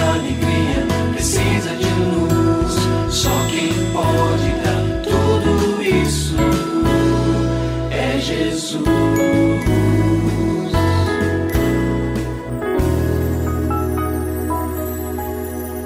alegria, precisa de luz. Só quem pode dar tudo isso é Jesus.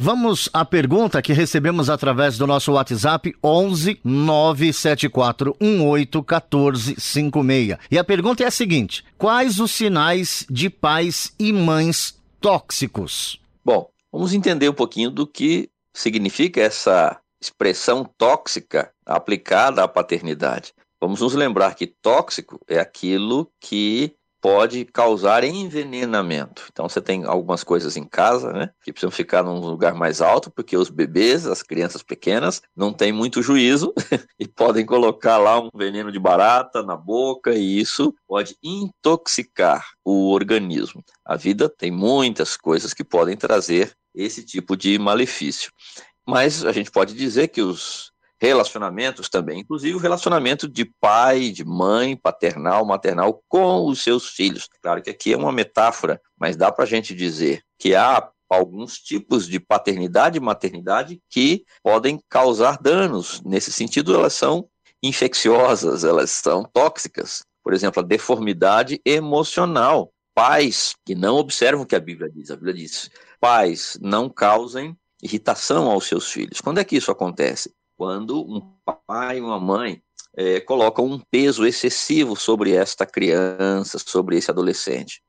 Vamos à pergunta que recebemos através do nosso WhatsApp 11 974181456. E a pergunta é a seguinte: quais os sinais de pais e mães tóxicos? Bom, vamos entender um pouquinho do que significa essa expressão tóxica aplicada à paternidade. Vamos nos lembrar que tóxico é aquilo que pode causar envenenamento. Então, você tem algumas coisas em casa, né, que precisam ficar num lugar mais alto, porque os bebês, as crianças pequenas, não têm muito juízo e podem colocar lá um veneno de barata na boca, e isso pode intoxicar o organismo. A vida tem muitas coisas que podem trazer esse tipo de malefício. Mas a gente pode dizer que os relacionamentos também, inclusive o relacionamento de pai, de mãe, paternal, maternal, com os seus filhos. Claro que aqui é uma metáfora, mas dá para a gente dizer que há alguns tipos de paternidade e maternidade que podem causar danos. Nesse sentido, elas são infecciosas, elas são tóxicas. Por exemplo, a deformidade emocional. Pais que não observam o que a Bíblia diz. A Bíblia diz: pais, não causem irritação aos seus filhos. Quando é que isso acontece? Quando um pai e uma mãe colocam um peso excessivo sobre esta criança, sobre esse adolescente.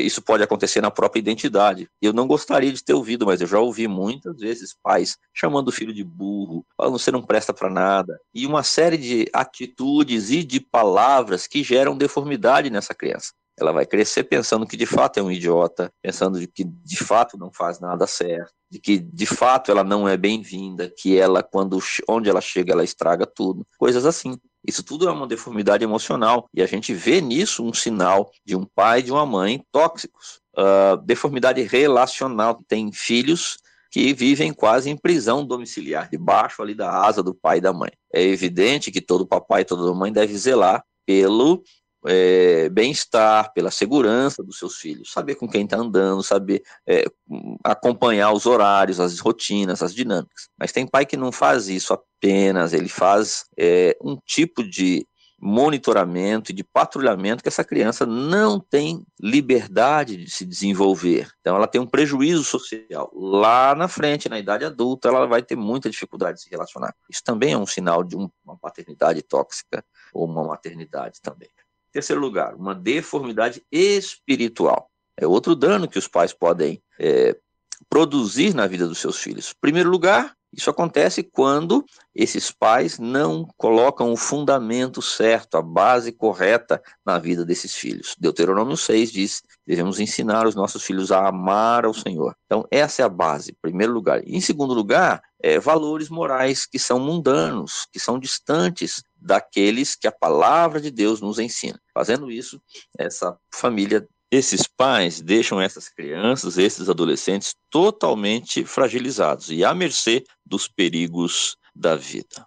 Isso pode acontecer na própria identidade. Eu não gostaria de ter ouvido, mas eu já ouvi muitas vezes pais chamando o filho de burro, falando: você não presta para nada. E uma série de atitudes e de palavras que geram deformidade nessa criança. Ela vai crescer pensando que de fato é um idiota, pensando que de fato não faz nada certo, de que de fato ela não é bem-vinda, que ela, onde ela chega, ela estraga tudo, coisas assim. Isso tudo é uma deformidade emocional, e a gente vê nisso um sinal de um pai e de uma mãe tóxicos. Deformidade relacional, tem filhos que vivem quase em prisão domiciliar, debaixo ali da asa do pai e da mãe. É evidente que todo papai e toda mãe deve zelar pelo bem-estar, pela segurança dos seus filhos, saber com quem está andando, saber acompanhar os horários, as rotinas, as dinâmicas. Mas tem pai que não faz isso apenas, ele faz um tipo de monitoramento e de patrulhamento que essa criança não tem liberdade de se desenvolver. Então ela tem um prejuízo social. Lá na frente, na idade adulta, ela vai ter muita dificuldade de se relacionar. Isso também é um sinal de uma paternidade tóxica ou uma maternidade também. Terceiro lugar, uma deformidade espiritual. É outro dano que os pais podem produzir na vida dos seus filhos. Primeiro lugar, isso acontece quando esses pais não colocam o fundamento certo, a base correta na vida desses filhos. Deuteronômio 6 diz: devemos ensinar os nossos filhos a amar ao Senhor. Então, essa é a base, em primeiro lugar. Em segundo lugar, valores morais que são mundanos, que são distantes daqueles que a palavra de Deus nos ensina. Fazendo isso, essa família, esses pais deixam essas crianças, esses adolescentes totalmente fragilizados e à mercê dos perigos da vida.